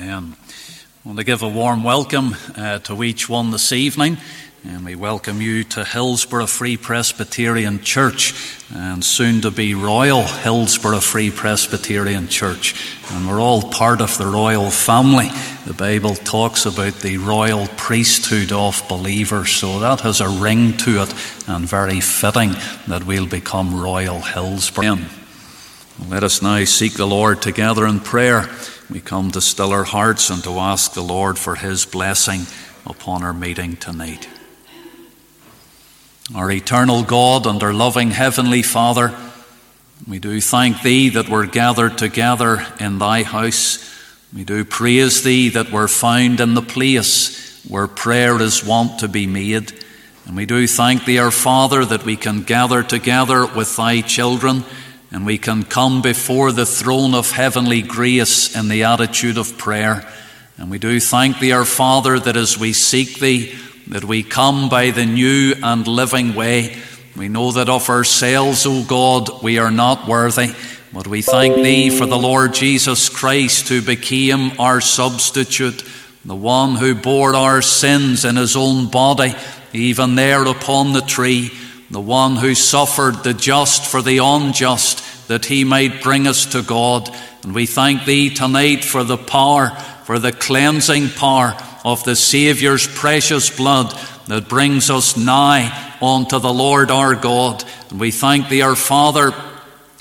Amen. I want to give a warm welcome to each one this evening, and we welcome you to Hillsborough Free Presbyterian Church, and soon to be Royal Hillsborough Free Presbyterian Church. And we're all part of the royal family. The Bible talks about the royal priesthood of believers, so that has a ring to it, and very fitting that we'll become Royal Hillsborough. Let us now seek the Lord together in prayer. We come to still our hearts and to ask the Lord for his blessing upon our meeting tonight. Our eternal God and our loving Heavenly Father, we do thank Thee that we're gathered together in Thy house. We do praise Thee that we're found in the place where prayer is wont to be made. And we do thank Thee, our Father, that we can gather together with Thy children, and we can come before the throne of heavenly grace in the attitude of prayer. And we do thank Thee, our Father, that as we seek Thee, that we come by the new and living way. We know that of ourselves, O God, we are not worthy, but we thank Thee for the Lord Jesus Christ, who became our substitute, the one who bore our sins in His own body, even there upon the tree, the one who suffered the just for the unjust, that he might bring us to God. And we thank Thee tonight for the power, for the cleansing power of the Saviour's precious blood that brings us nigh unto the Lord our God. And we thank Thee, our Father,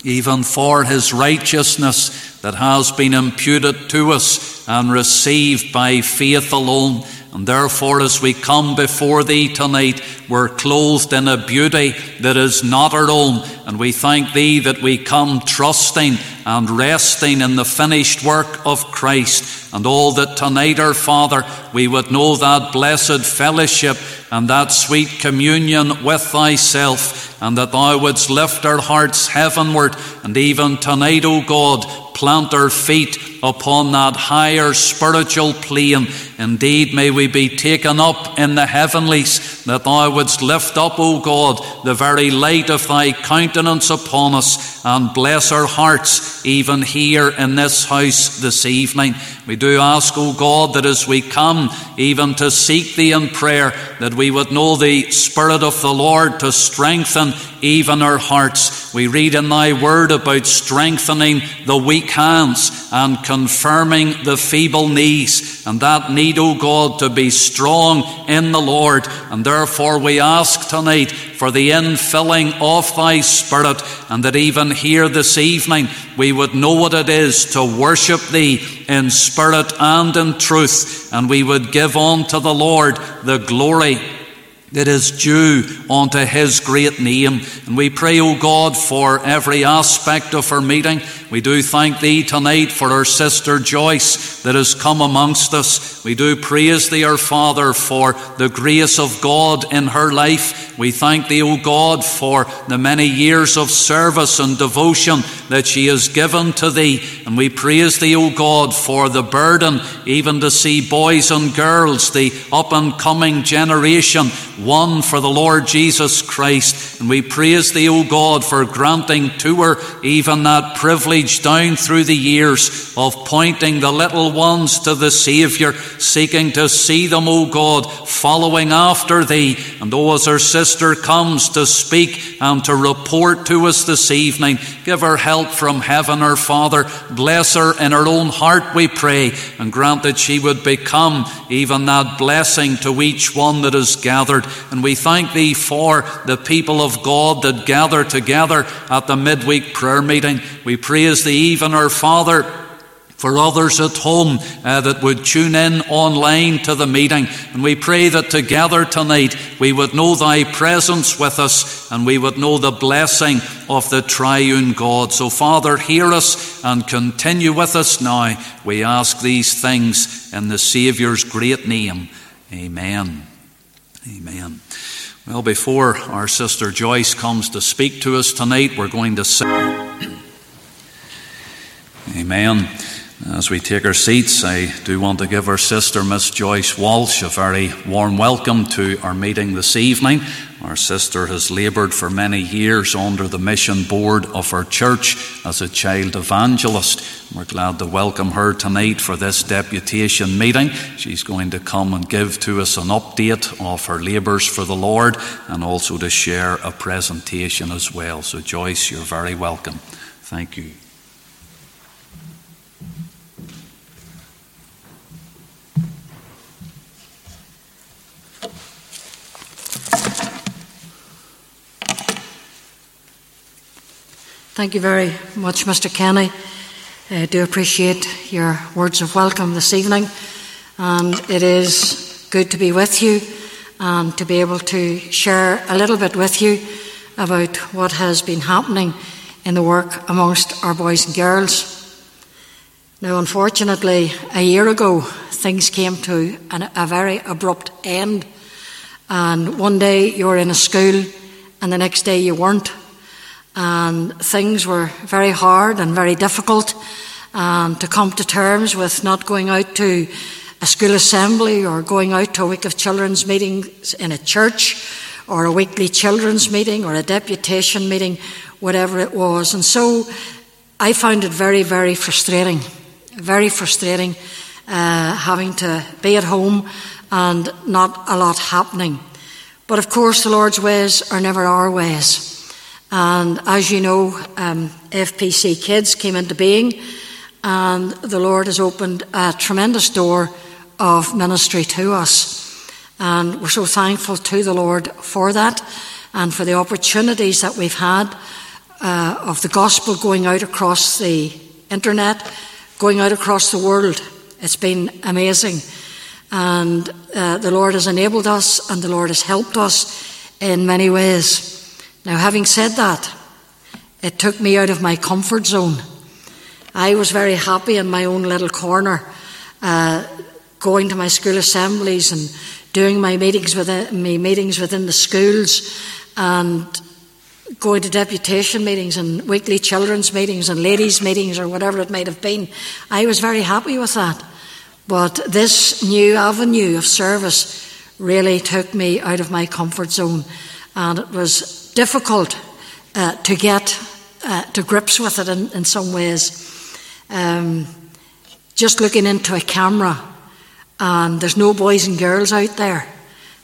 even for His righteousness that has been imputed to us and received by faith alone. And therefore, as we come before Thee tonight, we're clothed in a beauty that is not our own. And we thank Thee that we come trusting and resting in the finished work of Christ. And all that tonight, our Father, we would know that blessed fellowship and that sweet communion with Thyself, and that Thou wouldst lift our hearts heavenward. And even tonight, O God, plant our feet upon that higher spiritual plane. Indeed, may we be taken up in the heavenlies, that Thou wouldst lift up, O God, the very light of Thy countenance upon us, and bless our hearts even here in this house this evening. We do ask, O God, that as we come even to seek Thee in prayer, that we would know the Spirit of the Lord to strengthen even our hearts. We read in Thy Word about strengthening the weak hands and confirming the feeble knees, and that need, O God, to be strong in the Lord. And therefore we ask tonight for the infilling of Thy Spirit, and that even here this evening we would know what it is to worship Thee in spirit and in truth, and we would give unto the Lord the glory that is due unto His great name. And we pray, O God, for every aspect of our meeting. We do thank Thee tonight for our sister Joyce that has come amongst us. We do praise Thee, our Father, for the grace of God in her life. We thank Thee, O God, for the many years of service and devotion that she has given to Thee. And we praise Thee, O God, for the burden even to see boys and girls, the up-and-coming generation, one for the Lord Jesus Christ. And we praise Thee, O God, for granting to her even that privilege down through the years of pointing the little ones to the Saviour, seeking to see them, O God, following after Thee. And oh, as her sister comes to speak and to report to us this evening, give her help from heaven, her Father. Bless her in her own heart, we pray, and grant that she would become even that blessing to each one that is gathered. And we thank Thee for the people of God that gather together at the midweek prayer meeting. We praise Thee, even our Father, for others at home that would tune in online to the meeting. And we pray that together tonight we would know Thy presence with us, and we would know the blessing of the triune God. So, Father, hear us and continue with us now. We ask these things in the Saviour's great name. Amen. Amen. Well, before our sister Joyce comes to speak to us tonight, we're going to sing. Amen. As we take our seats, I do want to give our sister, Miss Joyce Walsh, a very warm welcome to our meeting this evening. Our sister has laboured for many years under the mission board of our church as a child evangelist. We're glad to welcome her tonight for this deputation meeting. She's going to come and give to us an update of her labours for the Lord and also to share a presentation as well. So Joyce, you're very welcome. Thank you. Thank you very much, Mr. Kenny. I do appreciate your words of welcome this evening, and it is good to be with you and to be able to share a little bit with you about what has been happening in the work amongst our boys and girls. Now, unfortunately, a year ago, things came to a very abrupt end, and one day you were in a school and the next day you weren't. And things were very hard and very difficult to come to terms with, not going out to a school assembly or going out to a week of children's meetings in a church or a weekly children's meeting or a deputation meeting, whatever it was. And so I found it very frustrating having to be at home and not a lot happening. But of course the Lord's ways are never our ways. And as you know, FPC Kids came into being, and the Lord has opened a tremendous door of ministry to us. And we're so thankful to the Lord for that and for the opportunities that we've had of the gospel going out across the internet, going out across the world. It's been amazing. And the Lord has enabled us and the Lord has helped us in many ways. Now, having said that, it took me out of my comfort zone. I was very happy in my own little corner, going to my school assemblies and doing my meetings within the schools and going to deputation meetings and weekly children's meetings and ladies' meetings or whatever it might have been. I was very happy with that. But this new avenue of service really took me out of my comfort zone, and it was difficult to get to grips with it in some ways. Just looking into a camera, and there's no boys and girls out there.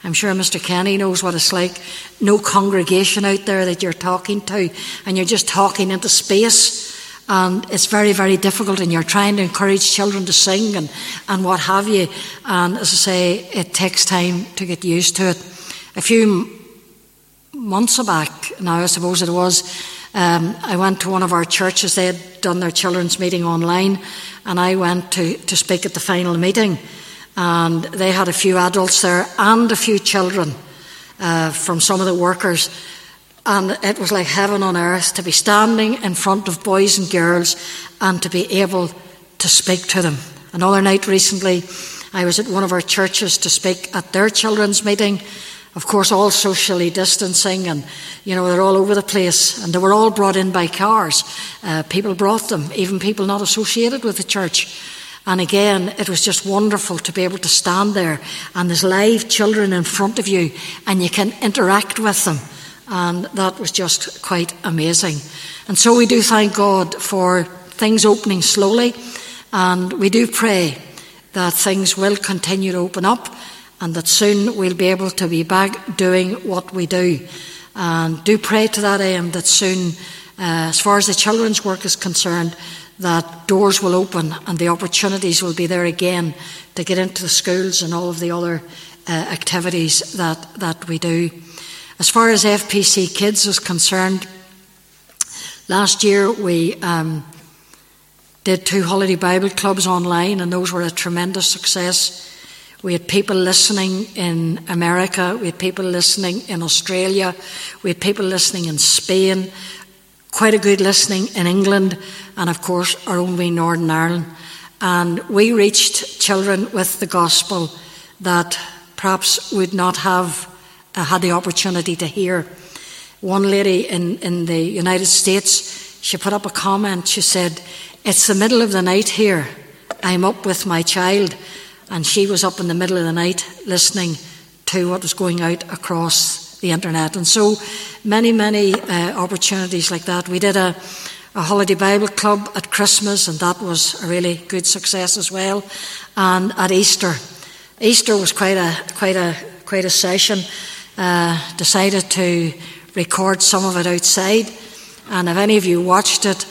I'm sure Mr. Kenny knows what it's like. No congregation out there that you're talking to, and you're just talking into space, and it's very, very difficult, and you're trying to encourage children to sing and what have you. And as I say, it takes time to get used to it. A few months back now, I suppose it was, I went to one of our churches. They had done their children's meeting online, and I went to speak at the final meeting, and they had a few adults there and a few children from some of the workers, and it was like heaven on earth to be standing in front of boys and girls and to be able to speak to them. Another night recently, I was at one of our churches to speak at their children's meeting. Of course, all socially distancing, and, you know, they're all over the place. And they were all brought in by cars. People brought them, even people not associated with the church. And again, it was just wonderful to be able to stand there. And there's live children in front of you, and you can interact with them. And that was just quite amazing. And so we do thank God for things opening slowly. And we do pray that things will continue to open up, and that soon we'll be able to be back doing what we do. And do pray to that end that soon, as far as the children's work is concerned, that doors will open and the opportunities will be there again to get into the schools and all of the other activities that we do. As far as FPC Kids is concerned, last year we did 2 holiday Bible clubs online, and those were a tremendous success. We had people listening in America, we had people listening in Australia, we had people listening in Spain, quite a good listening in England, and of course our own wee Northern Ireland. And we reached children with the gospel that perhaps would not have had the opportunity to hear. One lady in the United States, she put up a comment, she said, "It's the middle of the night here, I'm up with my child." And she was up in the middle of the night listening to what was going out across the internet. And so many opportunities like that. We did a holiday Bible club at Christmas, and that was a really good success as well. And at Easter was quite a session. Decided to record some of it outside, and if any of you watched it,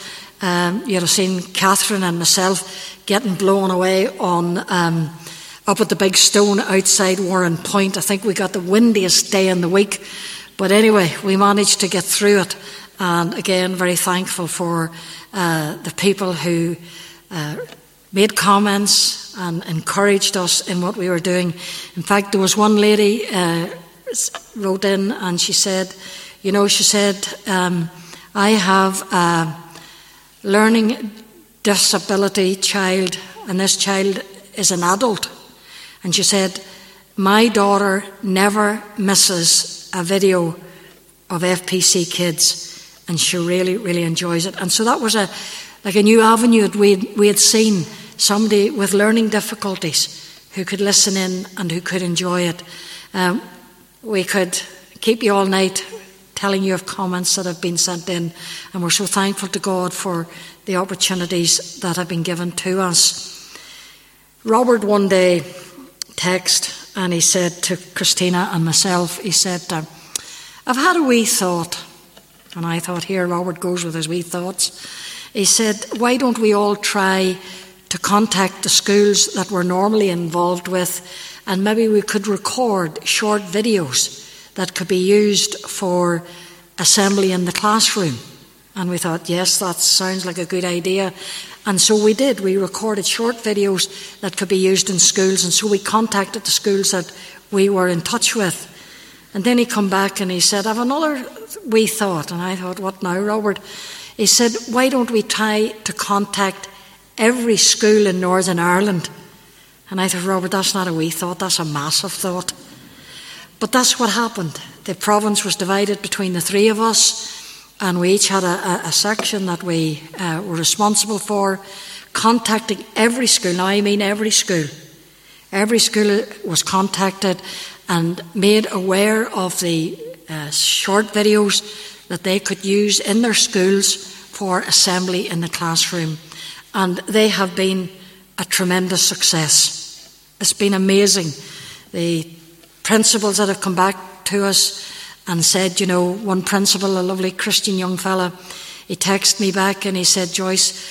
you'd have seen Catherine and myself getting blown away on up at the big stone outside Warren Point. I think we got the windiest day in the week, but anyway, we managed to get through it. And again, very thankful for the people who made comments and encouraged us in what we were doing. In fact, there was one lady wrote in, and she said, I have a learning disability child, and this child is an adult. And she said, my daughter never misses a video of FPC Kids, and she really, really enjoys it. And so that was a new avenue that we had seen, somebody with learning difficulties who could listen in and who could enjoy it. We could keep you all night telling you of comments that have been sent in, and we're so thankful to God for the opportunities that have been given to us. Robert one day texted, and he said to Christina and myself, he said, I've had a wee thought. And I thought, here Robert goes with his wee thoughts. He said, why don't we all try to contact the schools that we're normally involved with, and maybe we could record short videos that could be used for assembly in the classroom. And we thought, yes, that sounds like a good idea. And so we did. We recorded short videos that could be used in schools, and so we contacted the schools that we were in touch with. And then he come back and he said, I've another wee thought. And I thought, what now, Robert? He said, why don't we try to contact every school in Northern Ireland? And I thought, Robert, that's not a wee thought, that's a massive thought. But that's what happened. The province was divided between the three of us, and we each had a section that we were responsible for, contacting every school. Now, I mean every school. Every school was contacted and made aware of the short videos that they could use in their schools for assembly in the classroom. And they have been a tremendous success. It's been amazing. The principals that have come back to us and said, one principal, a lovely Christian young fella, he texted me back and he said, Joyce,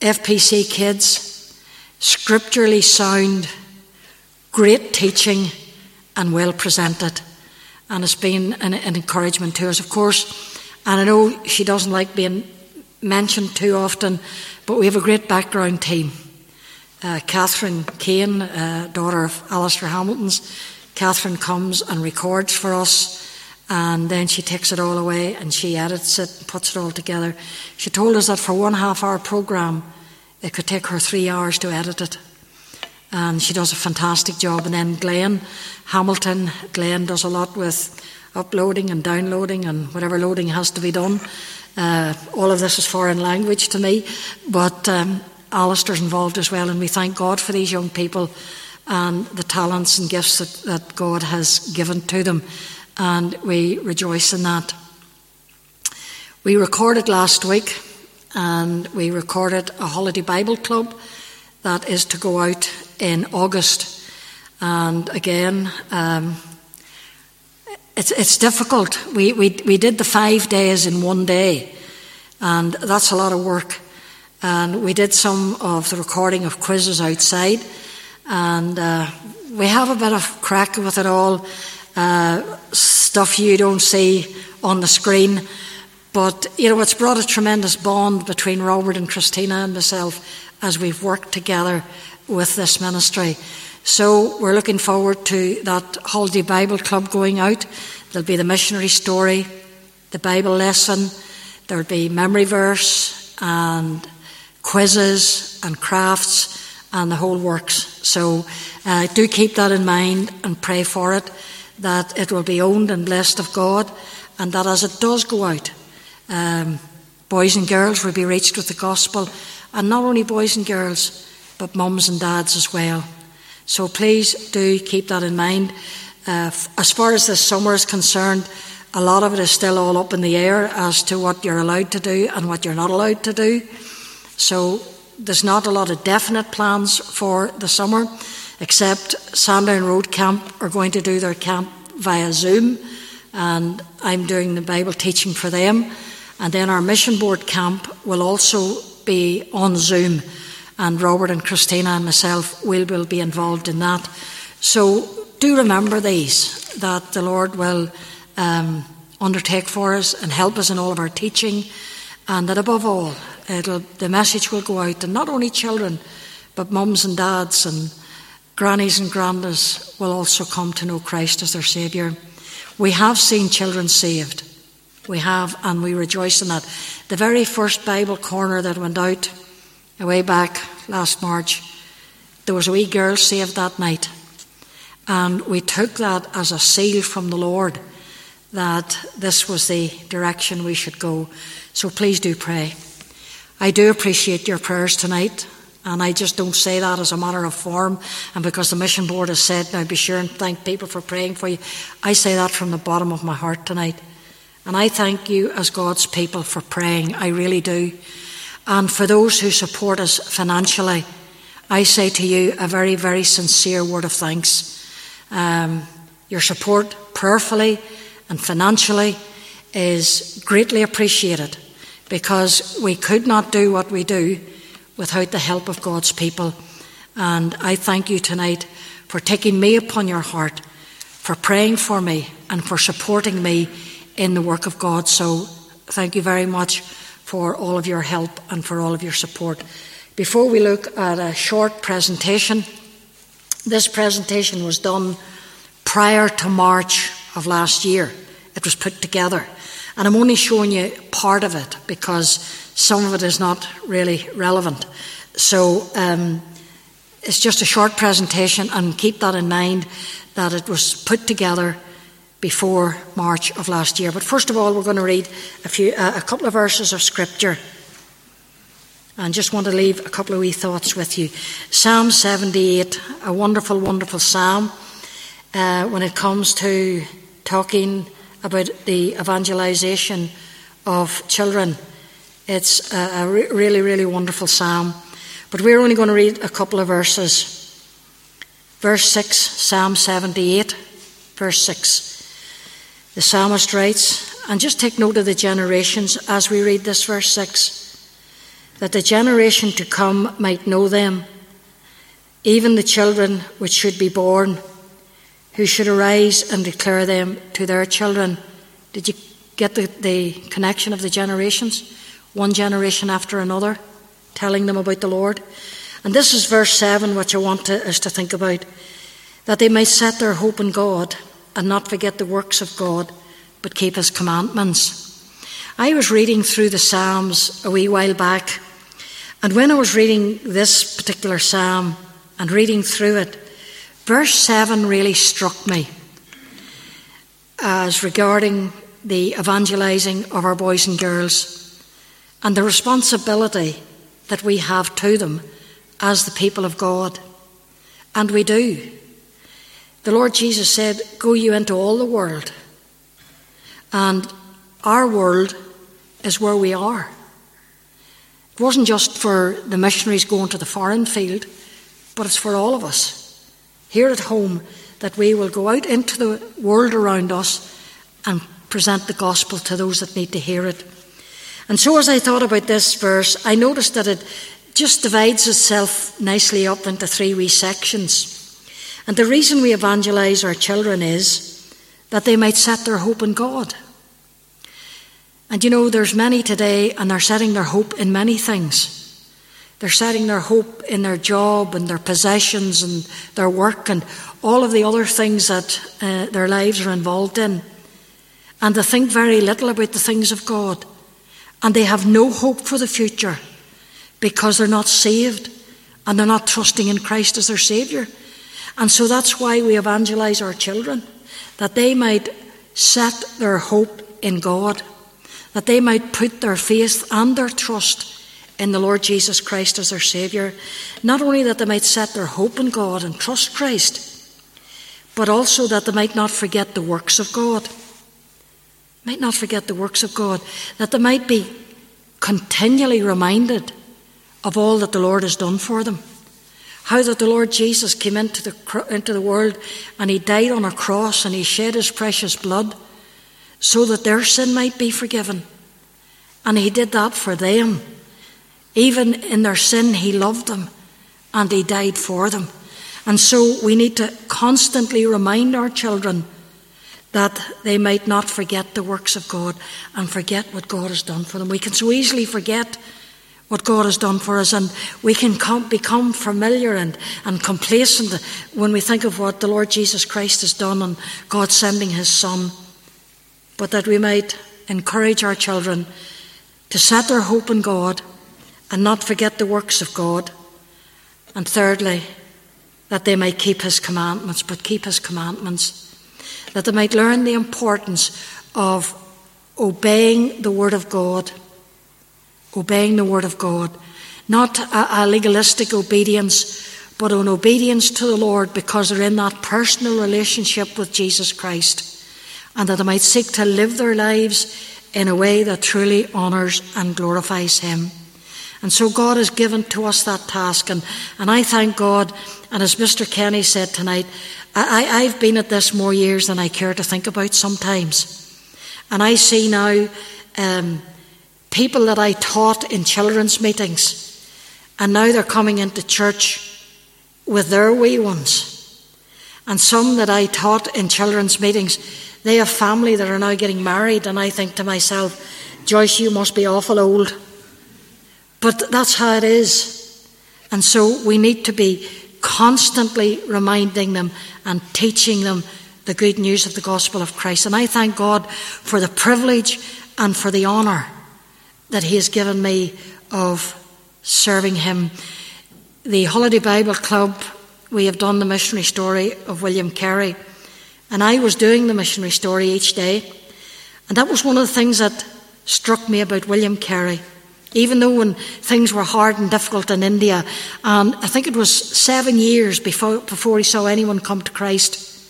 FPC Kids, scripturally sound, great teaching, and well presented. And it's been an encouragement to us, of course. And I know she doesn't like being mentioned too often, but we have a great background team. Catherine Kane, daughter of Alistair Hamilton's, Catherine comes and records for us, and then she takes it all away and she edits it and puts it all together. She told us that for 1 half-hour programme, it could take her 3 hours to edit it. And she does a fantastic job. And then Glenn Hamilton does a lot with uploading and downloading and whatever loading has to be done. All of this is foreign language to me, but Alistair's involved as well, and we thank God for these young people and the talents and gifts that God has given to them, and we rejoice in that. We recorded last week, and we recorded a holiday Bible club that is to go out in August. And again, it's difficult. We did the 5 days in one day, and that's a lot of work. And we did some of the recording of quizzes outside, and we have a bit of crack with it all, stuff you don't see on the screen. But, it's brought a tremendous bond between Robert and Christina and myself as we've worked together with this ministry. So we're looking forward to that holiday Bible club going out. There'll be the missionary story, the Bible lesson, there'll be memory verse and quizzes and crafts and the whole works. So do keep that in mind and pray for it, that it will be owned and blessed of God, and that as it does go out, boys and girls will be reached with the gospel, and not only boys and girls, but mums and dads as well. So please do keep that in mind. As far as this summer is concerned, a lot of it is still all up in the air as to what you're allowed to do and what you're not allowed to do. So there's not a lot of definite plans for the summer, except Sandown Road Camp are going to do their camp via Zoom, and I'm doing the Bible teaching for them. And then our Mission Board camp will also be on Zoom, and Robert and Christina and myself will be involved in that. So do remember these, that the Lord will undertake for us and help us in all of our teaching, and that above all, the message will go out, and not only children, but mums and dads and grannies and grandas will also come to know Christ as their Saviour. We have seen children saved. We have, and we rejoice in that. The very first Bible corner that went out way back last March, there was a wee girl saved that night. And we took that as a seal from the Lord that this was the direction we should go. So please do pray. I do appreciate your prayers tonight, and I just don't say that as a matter of form, and because the Mission Board has said, now be sure and thank people for praying for you. I say that from the bottom of my heart tonight. And I thank you as God's people for praying, I really do. And for those who support us financially, I say to you a very, very sincere word of thanks. Your support prayerfully and financially is greatly appreciated, because we could not do what we do without the help of God's people. And I thank you tonight for taking me upon your heart, for praying for me and for supporting me in the work of God. So thank you very much for all of your help and for all of your support. Before we look at a short presentation, this presentation was done prior to March of last year. It was put together. And I'm only showing you part of it because some of it is not really relevant. So it's just a short presentation, and keep that in mind that it was put together before March of last year. But first of all, we're going to read a couple of verses of Scripture. And just want to leave a couple of wee thoughts with you. Psalm 78, a wonderful, wonderful psalm when it comes to talking about the evangelisation of children. It's a really, really wonderful psalm. But we're only going to read a couple of verses. Verse 6, Psalm 78, verse 6. The psalmist writes, and just take note of the generations as we read this verse 6, that the generation to come might know them, even the children which should be born, who should arise and declare them to their children. Did you get the connection of the generations? One generation after another, telling them about the Lord. And this is verse 7, which I want us to think about, that they may set their hope in God and not forget the works of God, but keep his commandments. I was reading through the Psalms a wee while back, and when I was reading this particular psalm and reading through it, verse 7 really struck me as regarding the evangelising of our boys and girls and the responsibility that we have to them as the people of God. And we do. The Lord Jesus said, go you into all the world. And our world is where we are. It wasn't just for the missionaries going to the foreign field, but it's for all of us here at home, that we will go out into the world around us and present the gospel to those that need to hear it. And so as I thought about this verse, I noticed that it just divides itself nicely up into three wee sections. And the reason we evangelise our children is that they might set their hope in God. And you know, there's many today, and they're setting their hope in many things. They're setting their hope in their job and their possessions and their work and all of the other things that their lives are involved in. And they think very little about the things of God. And they have no hope for the future because they're not saved and they're not trusting in Christ as their Saviour. And so that's why we evangelise our children, that they might set their hope in God, that they might put their faith and their trust in the Lord Jesus Christ as their Saviour. Not only that they might set their hope in God and trust Christ, but also that they might not forget the works of God. Might not forget the works of God, that they might be continually reminded of all that the Lord has done for them. How that the Lord Jesus came into the world and he died on a cross and he shed his precious blood so that their sin might be forgiven. And he did that for them. Even in their sin, he loved them and he died for them. And so we need to constantly remind our children that they might not forget the works of God and forget what God has done for them. We can so easily forget what God has done for us, and we can become familiar and complacent when we think of what the Lord Jesus Christ has done and God sending his Son, but that we might encourage our children to set their hope in God and not forget the works of God, and thirdly, that they might keep his commandments, but keep his commandments, that they might learn the importance of obeying the Word of God. Obeying the Word of God, not a legalistic obedience, but an obedience to the Lord because they're in that personal relationship with Jesus Christ, and that they might seek to live their lives in a way that truly honours and glorifies him. And so God has given to us that task, and I thank God, and as Mr. Kenny said tonight, I've been at this more years than I care to think about sometimes. And I see now people that I taught in children's meetings, and now they're coming into church with their wee ones. And some that I taught in children's meetings, they have family that are now getting married, and I think to myself, Joyce, you must be awful old. But that's how it is. And so we need to be constantly reminding them and teaching them the good news of the gospel of Christ. And I thank God for the privilege and for the honour that he has given me of serving him. The Holiday Bible Club, we have done the missionary story of William Carey, and I was doing the missionary story each day, and that was one of the things that struck me about William Carey. Even though when things were hard and difficult in India, and I think it was 7 years before he saw anyone come to Christ,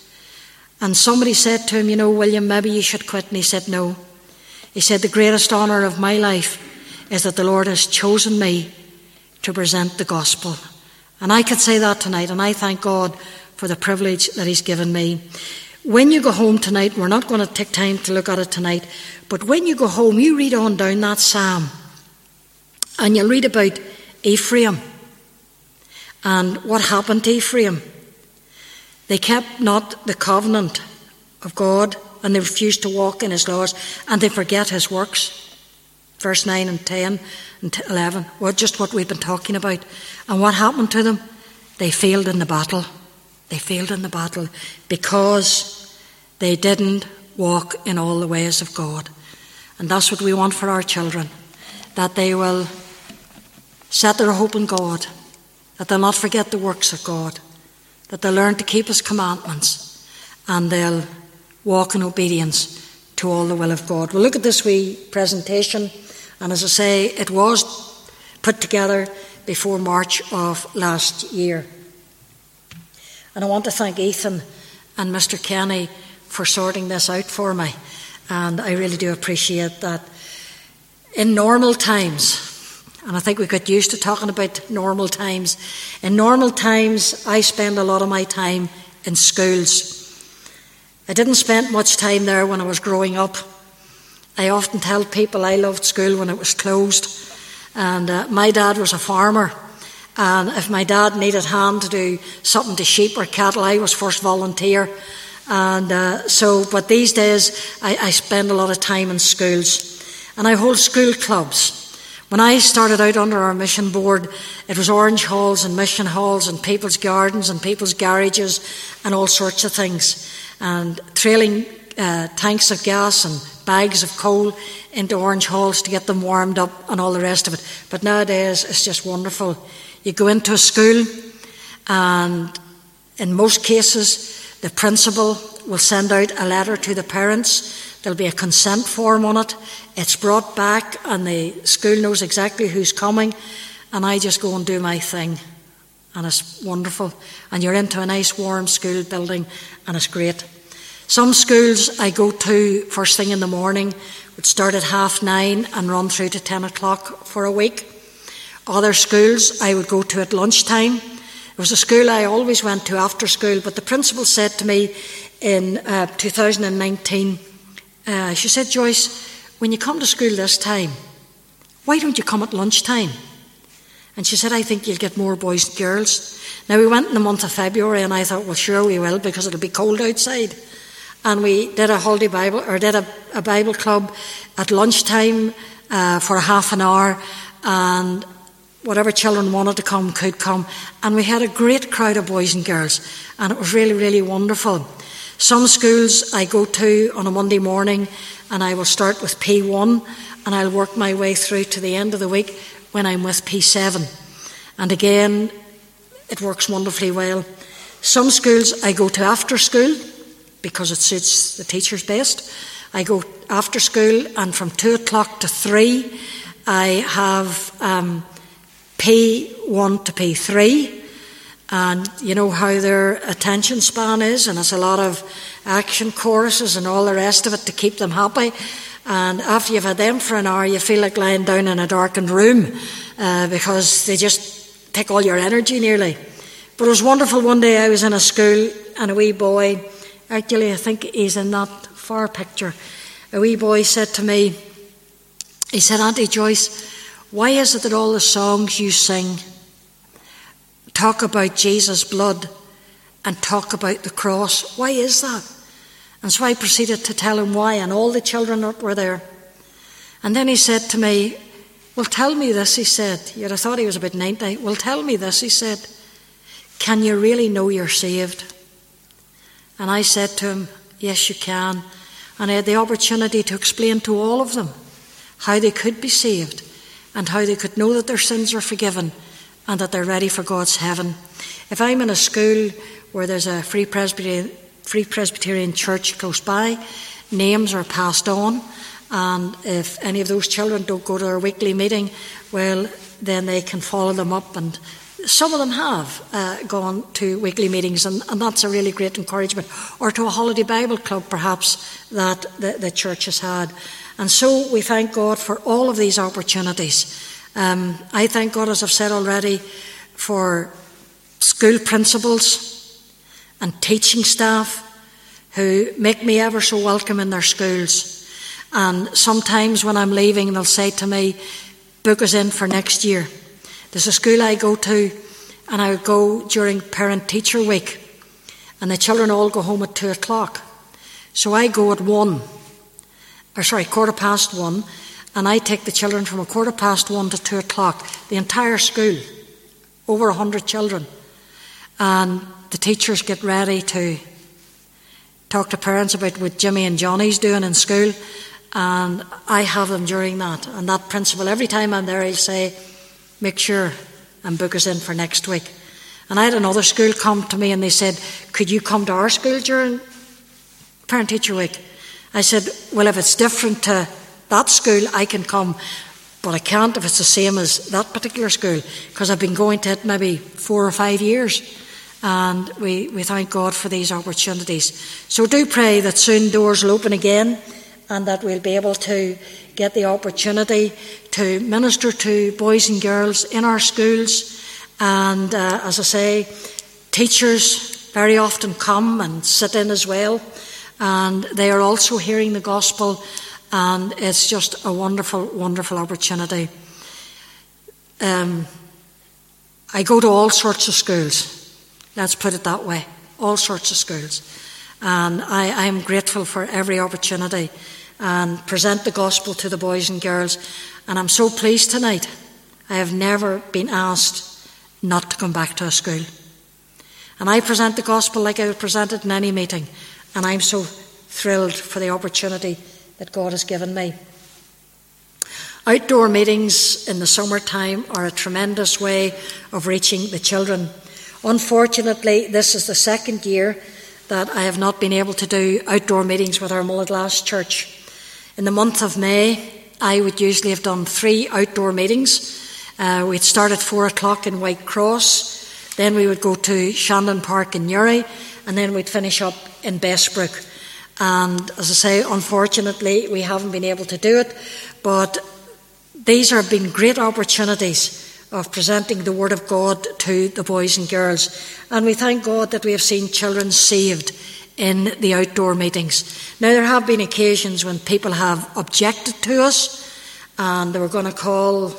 and somebody said to him, you know, William, maybe you should quit, and he said no. He said, the greatest honour of my life is that the Lord has chosen me to present the gospel. And I could say that tonight, and I thank God for the privilege that he's given me. When you go home tonight, we're not going to take time to look at it tonight, but when you go home, you read on down that psalm, and you'll read about Ephraim and what happened to Ephraim. They kept not the covenant of God, and they refuse to walk in his laws, and they forget his works. Verse 9 and 10 and 11, well, just what we've been talking about. And what happened to them? They failed in the battle. They failed in the battle because they didn't walk in all the ways of God. And that's what we want for our children, that they will set their hope in God, that they'll not forget the works of God, that they'll learn to keep his commandments, and they'll walk in obedience to all the will of God. We'll look at this wee presentation, and as I say, it was put together before March of last year. And I want to thank Ethan and Mr. Kenny for sorting this out for me, and I really do appreciate that. In normal times, and I think we got used to talking about normal times, in normal times I spend a lot of my time in schools. I didn't spend much time there when I was growing up. I often tell people I loved school when it was closed, and my dad was a farmer, and if my dad needed hand to do something to sheep or cattle, I was first volunteer, and but these days I spend a lot of time in schools, and I hold school clubs. When I started out under our mission board, it was orange halls and mission halls and people's gardens and people's garages and all sorts of things, and trailing tanks of gas and bags of coal into orange halls to get them warmed up and all the rest of it. But nowadays it's just wonderful. You go into a school, and in most cases the principal will send out a letter to the parents. There'll be a consent form on it. It's brought back, and the school knows exactly who's coming, and I just go and do my thing. and it's wonderful. And you're into a nice warm school building and it's great. Some schools I go to first thing in the morning would start at 9:30 and run through to 10 o'clock for a week. Other schools I would go to at lunchtime. It was a school I always went to after school, but the principal said to me in 2019, she said, "Joyce, when you come to school this time, why don't you come at lunchtime?" And she said, "I think you'll get more boys and girls." Now, we went in the month of February, and I thought, well, sure we will, because it'll be cold outside. And we did a holiday Bible, or did a Bible club at lunchtime for half an hour, and whatever children wanted to come could come. And we had a great crowd of boys and girls, and it was really, really wonderful. Some schools I go to on a Monday morning, and I will start with P1, and I'll work my way through to the end of the week when I'm with P7. And again, it works wonderfully well. Some schools I go to after school, because it suits the teachers best. I go after school, and from 2 o'clock to 3, I have P1 to P3. And you know how their attention span is, and it's a lot of action choruses and all the rest of it to keep them happy. And after you've had them for an hour, you feel like lying down in a darkened room because they just take all your energy nearly. But it was wonderful. One day I was in a school, and a wee boy, actually I think he's in that far picture, a wee boy said to me, he said, "Auntie Joyce, why is it that all the songs you sing talk about Jesus' blood and talk about the cross? Why is that?" And so I proceeded to tell him why, and all the children were there. And then he said to me, "Well, tell me this," he said. Yet I thought he was about 90. "Well, tell me this," he said. "Can you really know you're saved?" And I said to him, "Yes, you can." And I had the opportunity to explain to all of them how they could be saved and how they could know that their sins are forgiven and that they're ready for God's heaven. If I'm in a school where there's a Free Presbyterian Church close by, names are passed on, and if any of those children don't go to their weekly meeting, well, then they can follow them up, and some of them have gone to weekly meetings, and that's a really great encouragement, or to a holiday Bible club perhaps that the church has had. And so we thank God for all of these opportunities. I thank God, as I've said already, for school principals and teaching staff who make me ever so welcome in their schools. And sometimes when I'm leaving, they'll say to me, "Book us in for next year." There's a school I go to, and I go during parent-teacher week, and the children all go home at 2 o'clock. So I go at 1:15, and I take the children from 1:15 to 2 o'clock, the entire school, over 100 children. And the teachers get ready to talk to parents about what Jimmy and Johnny's doing in school, and I have them during that. And that principal, every time I'm there, he'll say, "Make sure and book us in for next week." And I had another school come to me, and they said, "Could you come to our school during parent-teacher week?" I said, "Well, if it's different to that school, I can come, but I can't if it's the same as that particular school, because I've been going to it maybe 4 or 5 years." And we thank God for these opportunities. So do pray that soon doors will open again, and that we'll be able to get the opportunity to minister to boys and girls in our schools. And as I say, teachers very often come and sit in as well, and they are also hearing the gospel. And it's just a wonderful, wonderful opportunity. I go to all sorts of schools. Let's put it that way. All sorts of schools. And I am grateful for every opportunity, and present the gospel to the boys and girls. And I'm so pleased tonight. I have never been asked not to come back to a school. And I present the gospel like I would present it in any meeting. And I'm so thrilled for the opportunity that God has given me. Outdoor meetings in the summertime are a tremendous way of reaching the children. Unfortunately, this is the second year that I have not been able to do outdoor meetings with our Mulliglass Church. In the month of May, I would usually have done 3 outdoor meetings. We'd start at 4 o'clock in White Cross. Then we would go to Shandon Park in Yuri, and then we'd finish up in Bessbrook. And as I say, unfortunately, we haven't been able to do it, but these have been great opportunities of presenting the Word of God to the boys and girls. And we thank God that we have seen children saved in the outdoor meetings. Now, there have been occasions when people have objected to us, and they were going to call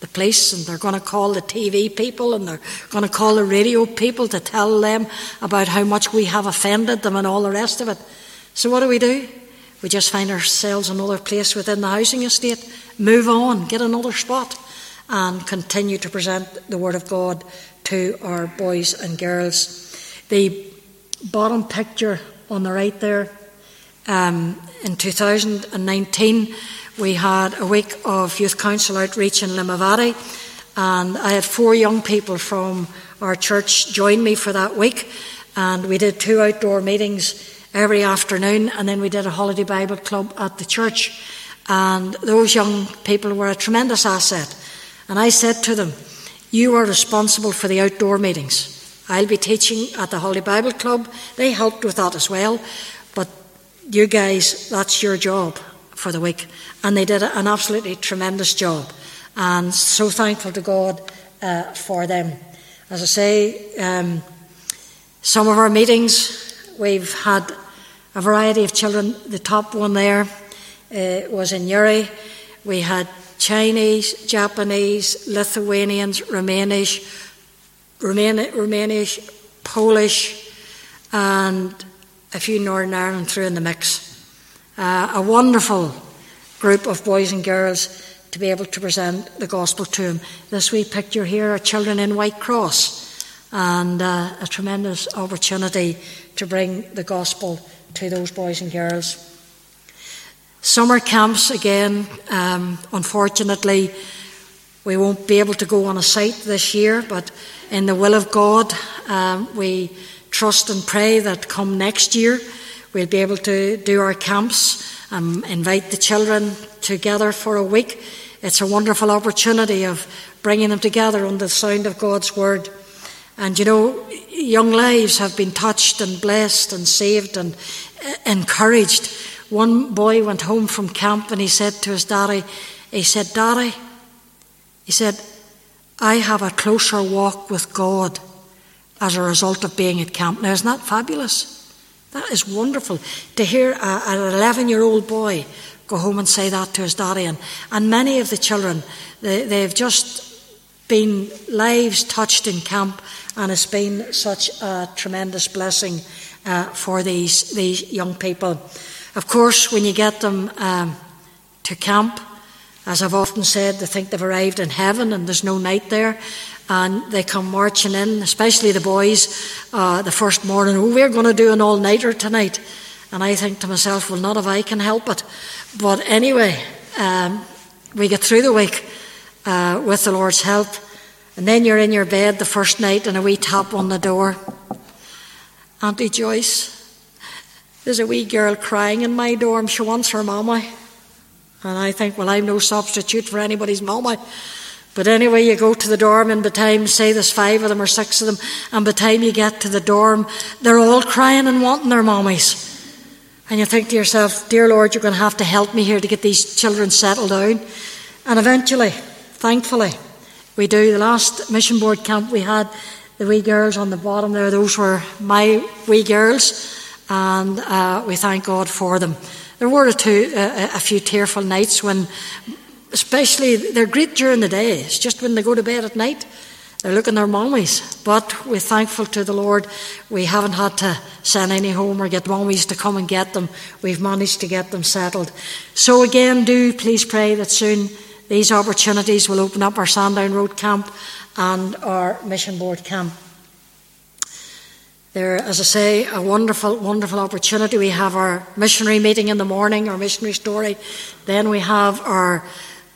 the police, and they're going to call the TV people, and they're going to call the radio people to tell them about how much we have offended them and all the rest of it. So what do? We just find ourselves another place within the housing estate, move on, get another spot, and continue to present the Word of God to our boys and girls. The bottom picture on the right there, in 2019, we had a week of youth council outreach in Limavady, and I had 4 young people from our church join me for that week, and we did 2 outdoor meetings every afternoon, and then we did a holiday Bible club at the church. And those young people were a tremendous asset. And I said to them, you are responsible for the outdoor meetings. I'll be teaching at the Holy Bible Club. They helped with that as well. But you guys, that's your job for the week. And they did an absolutely tremendous job. And so thankful to God for them. As I say, some of our meetings, we've had a variety of children. The top one there was in Yuri. We had Chinese, Japanese, Lithuanians, Romanish, Polish, and a few Northern Ireland threw in the mix. A wonderful group of boys and girls to be able to present the gospel to them. This wee picture here are children in White Cross, and a tremendous opportunity to bring the gospel to those boys and girls. Summer camps, again, unfortunately, we won't be able to go on a site this year, but in the will of God, we trust and pray that come next year, we'll be able to do our camps and invite the children together for a week. It's a wonderful opportunity of bringing them together under the sound of God's word. And, you know, young lives have been touched and blessed and saved and encouraged. One boy went home from camp and he said to his daddy, he said, I have a closer walk with God as a result of being at camp. Now, isn't that fabulous? That is wonderful to hear an 11-year-old boy go home and say that to his daddy. And many of the children, they've just been lives touched in camp, and it's been such a tremendous blessing for these young people. Of course, when you get them to camp, as I've often said, they think they've arrived in heaven and there's no night there, and they come marching in, especially the boys, the first morning, we're going to do an all-nighter tonight. And I think to myself, well, not if I can help it. But anyway, we get through the week with the Lord's help, and then you're in your bed the first night and a wee tap on the door. Auntie Joyce, there's a wee girl crying in my dorm. She wants her mama. And I think, well, I'm no substitute for anybody's mama. But anyway, you go to the dorm, and by the time, say there's 5 of them or 6 of them, and by the time you get to the dorm, they're all crying and wanting their mommies. And you think to yourself, dear Lord, you're going to have to help me here to get these children settled down. And eventually, thankfully, we do. The last mission board camp we had, the wee girls on the bottom there, those were my wee girls, and we thank God for them. There were a few tearful nights when, especially, they're great during the day. It's just when they go to bed at night, they're looking their mommies. But we're thankful to the Lord. We haven't had to send any home or get mommies to come and get them. We've managed to get them settled. So again, do please pray that soon these opportunities will open up, our Sandown Road camp and our mission board camp. They're, as I say, a wonderful, wonderful opportunity. We have our missionary meeting in the morning, our missionary story. Then we have our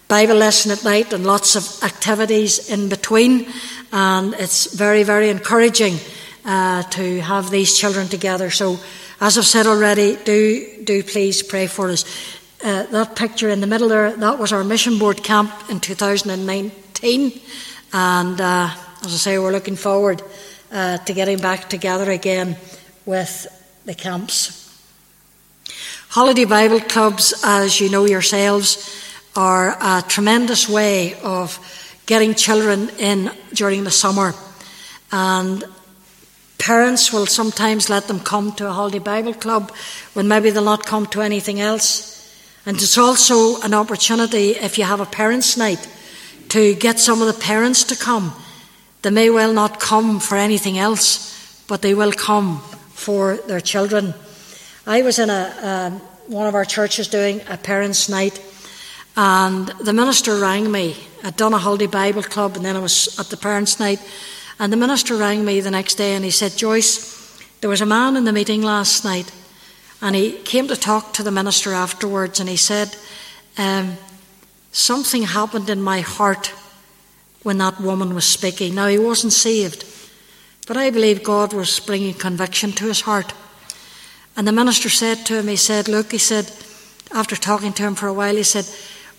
Bible lesson at night and lots of activities in between. And it's very, very encouraging to have these children together. So, as I've said already, do please pray for us. That picture in the middle there, that was our mission board camp in 2019, and as I say, we're looking forward to getting back together again with the camps. Holiday Bible clubs, as you know yourselves, are a tremendous way of getting children in during the summer. And parents will sometimes let them come to a holiday Bible club when maybe they'll not come to anything else. And it's also an opportunity, if you have a parents' night, to get some of the parents to come. They may well not come for anything else, but they will come for their children. I was in one of our churches doing a parents' night, and the minister rang me. I'd done a holiday Bible club, and then I was at the parents' night, and the minister rang me the next day, and he said, "Joyce, there was a man in the meeting last night, and he came to talk to the minister afterwards, and he said, something happened in my heart when that woman was speaking." Now, he wasn't saved, but I believe God was bringing conviction to his heart. And the minister said to him, he said, "Look," he said, after talking to him for a while, he said,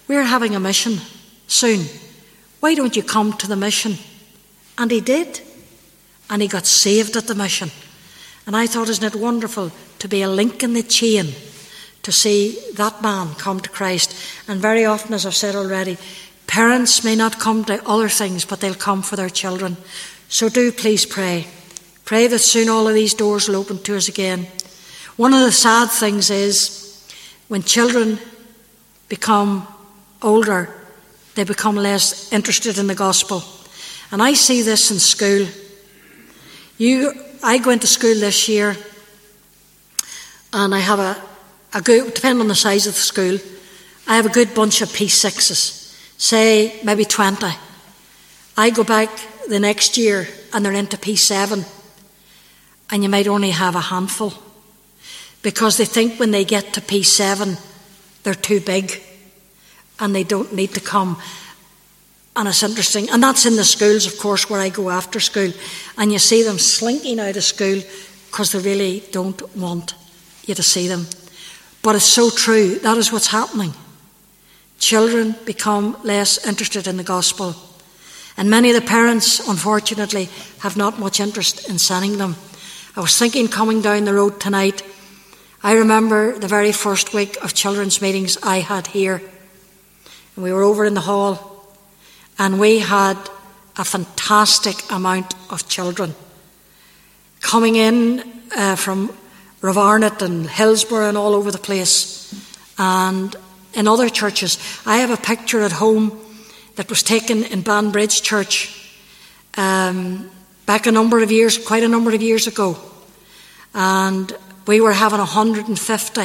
"We're having a mission soon. Why don't you come to the mission?" And he did. And he got saved at the mission. And I thought, isn't it wonderful to be a link in the chain, to see that man come to Christ? And very often, as I've said already, parents may not come to other things, but they'll come for their children. So do please pray. Pray that soon all of these doors will open to us again. One of the sad things is when children become older, they become less interested in the gospel. And I see this in school. I go into school this year, and I have a good, depending on the size of the school, I have a good bunch of P6s, say maybe 20. I go back the next year, and they're into P7, and you might only have a handful, because they think when they get to P7, they're too big, and they don't need to come. And it's interesting, and that's in the schools, of course, where I go after school, and you see them slinking out of school because they really don't want you to see them. But it's so true, that is what's happening. Children become less interested in the gospel, and many of the parents, unfortunately, have not much interest in sending them. I was thinking coming down the road tonight, I remember the very first week of children's meetings I had here, and we were over in the hall, and we had a fantastic amount of children coming in from Ravarnet and Hillsborough and all over the place and in other churches. I have a picture at home that was taken in Banbridge Church back quite a number of years ago. And we were having 150,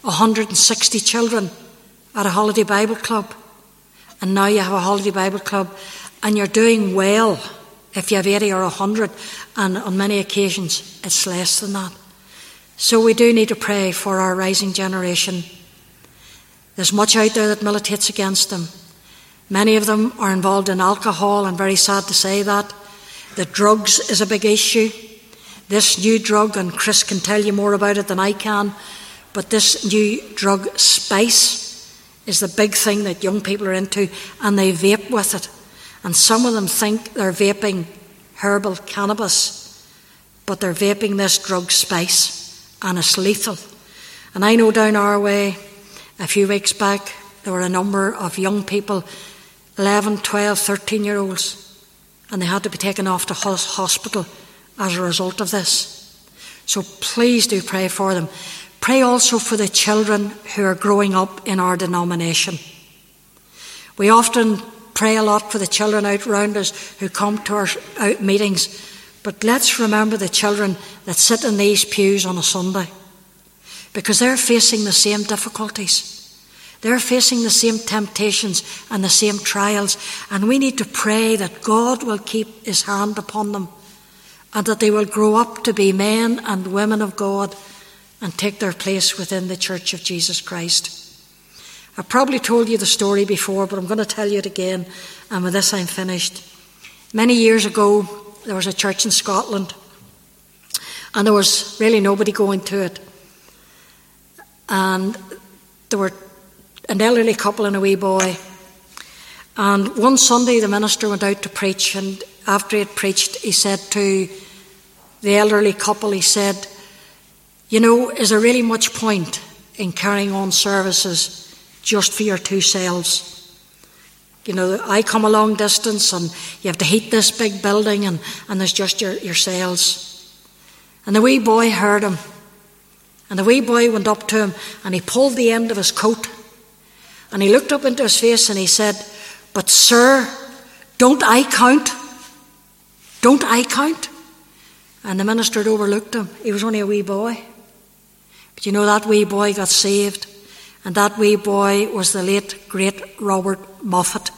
160 children at a holiday Bible club. And now you have a holiday Bible club, and you're doing well if you have 80 or 100, and on many occasions it's less than that. So we do need to pray for our rising generation. There's much out there that militates against them. Many of them are involved in alcohol, and very sad to say that. The drugs is a big issue. This new drug, and Chris can tell you more about it than I can, but this new drug, Spice, is the big thing that young people are into, and they vape with it. And some of them think they're vaping herbal cannabis, but they're vaping this drug Spice, and it's lethal. And I know down our way, a few weeks back, there were a number of young people, 11, 12, 13-year-olds, and they had to be taken off to hospital as a result of this. So please do pray for them. Pray also for the children who are growing up in our denomination. We often pray a lot for the children out round us who come to our out meetings, but let's remember the children that sit in these pews on a Sunday, because they're facing the same difficulties. They're facing the same temptations and the same trials, and we need to pray that God will keep his hand upon them and that they will grow up to be men and women of God and take their place within the Church of Jesus Christ. I've probably told you the story before, but I'm going to tell you it again, and with this I'm finished. Many years ago, there was a church in Scotland, and there was really nobody going to it. And there were an elderly couple and a wee boy. And one Sunday, the minister went out to preach, and after he had preached, he said to the elderly couple, he said, "You know, is there really much point in carrying on services just for your two selves? You know, I come a long distance and you have to heat this big building and there's just your selves." And the wee boy heard him. And the wee boy went up to him and he pulled the end of his coat and he looked up into his face and he said, "But sir, don't I count? Don't I count?" And the minister had overlooked him. He was only a wee boy. But you know, that wee boy got saved. And that wee boy was the late, great Robert Moffat,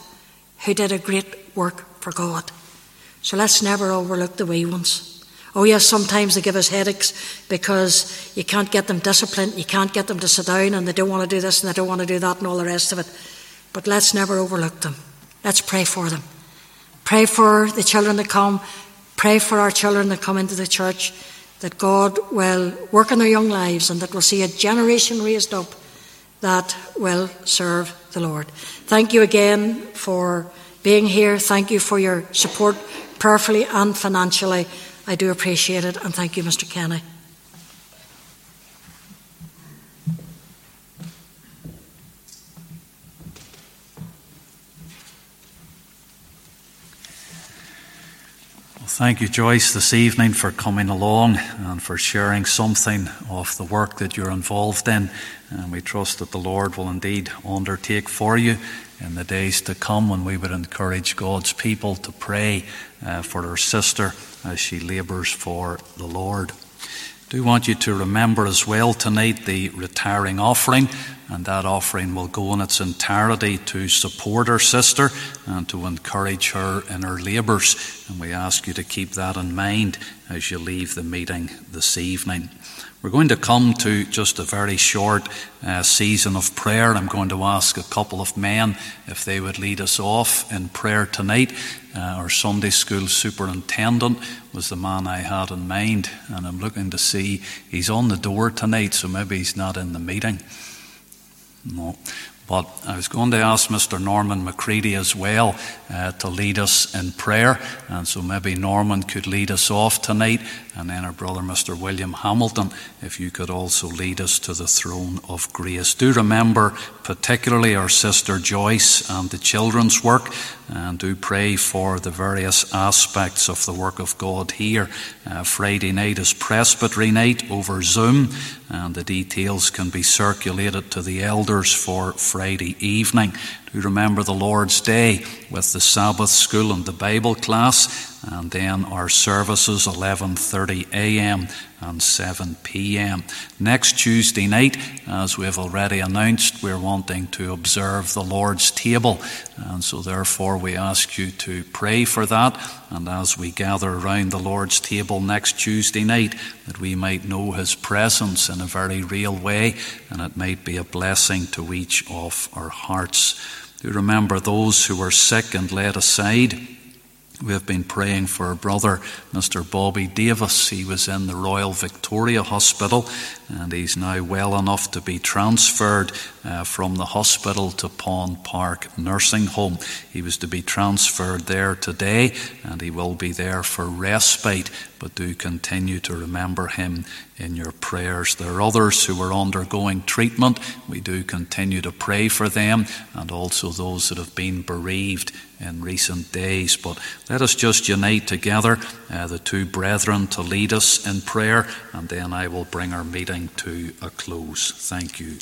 who did a great work for God. So let's never overlook the wee ones. Oh yes, sometimes they give us headaches because you can't get them disciplined, you can't get them to sit down, and they don't want to do this and they don't want to do that and all the rest of it. But let's never overlook them. Let's pray for them. Pray for the children that come. Pray for our children that come into the church, that God will work in their young lives and that we'll see a generation raised up that will serve the Lord. Thank you again for being here. Thank you for your support prayerfully and financially. I do appreciate it, and thank you, Mr. Kenny. Well, thank you, Joyce, this evening for coming along and for sharing something of the work that you're involved in. And we trust that the Lord will indeed undertake for you in the days to come, when we would encourage God's people to pray for their sister as she labours for the Lord. I do want you to remember as well tonight the retiring offering, and that offering will go in its entirety to support our sister and to encourage her in her labours, and we ask you to keep that in mind as you leave the meeting this evening. We're going to come to just a very short season of prayer. I'm going to ask a couple of men if they would lead us off in prayer tonight. Our Sunday school superintendent was the man I had in mind, and I'm looking to see, he's on the door tonight, so maybe he's not in the meeting. No. But I was going to ask Mr. Norman McCready as well to lead us in prayer. And so maybe Norman could lead us off tonight. And then our brother, Mr. William Hamilton, if you could also lead us to the throne of grace. Do remember particularly our sister Joyce and the children's work. And do pray for the various aspects of the work of God here. Friday night is presbytery night over Zoom. And the details can be circulated to the elders for Friday evening. Do remember the Lord's Day with the Sabbath school and the Bible class, and then our services 11:30 a.m. and 7 p.m. Next Tuesday night, as we have already announced, we're wanting to observe the Lord's table, and so therefore we ask you to pray for that, and as we gather around the Lord's table next Tuesday night, that we might know his presence in a very real way, and it might be a blessing to each of our hearts. Do remember those who are sick and laid aside. We have been praying for our brother, Mr. Bobby Davis. He was in the Royal Victoria Hospital, and he's now well enough to be transferred from the hospital to Pond Park Nursing Home. He was to be transferred there today, and he will be there for respite, but do continue to remember him in your prayers. There are others who are undergoing treatment. We do continue to pray for them, and also those that have been bereaved in recent days. But let us just unite together, the two brethren, to lead us in prayer, and then I will bring our meeting to a close. Thank you.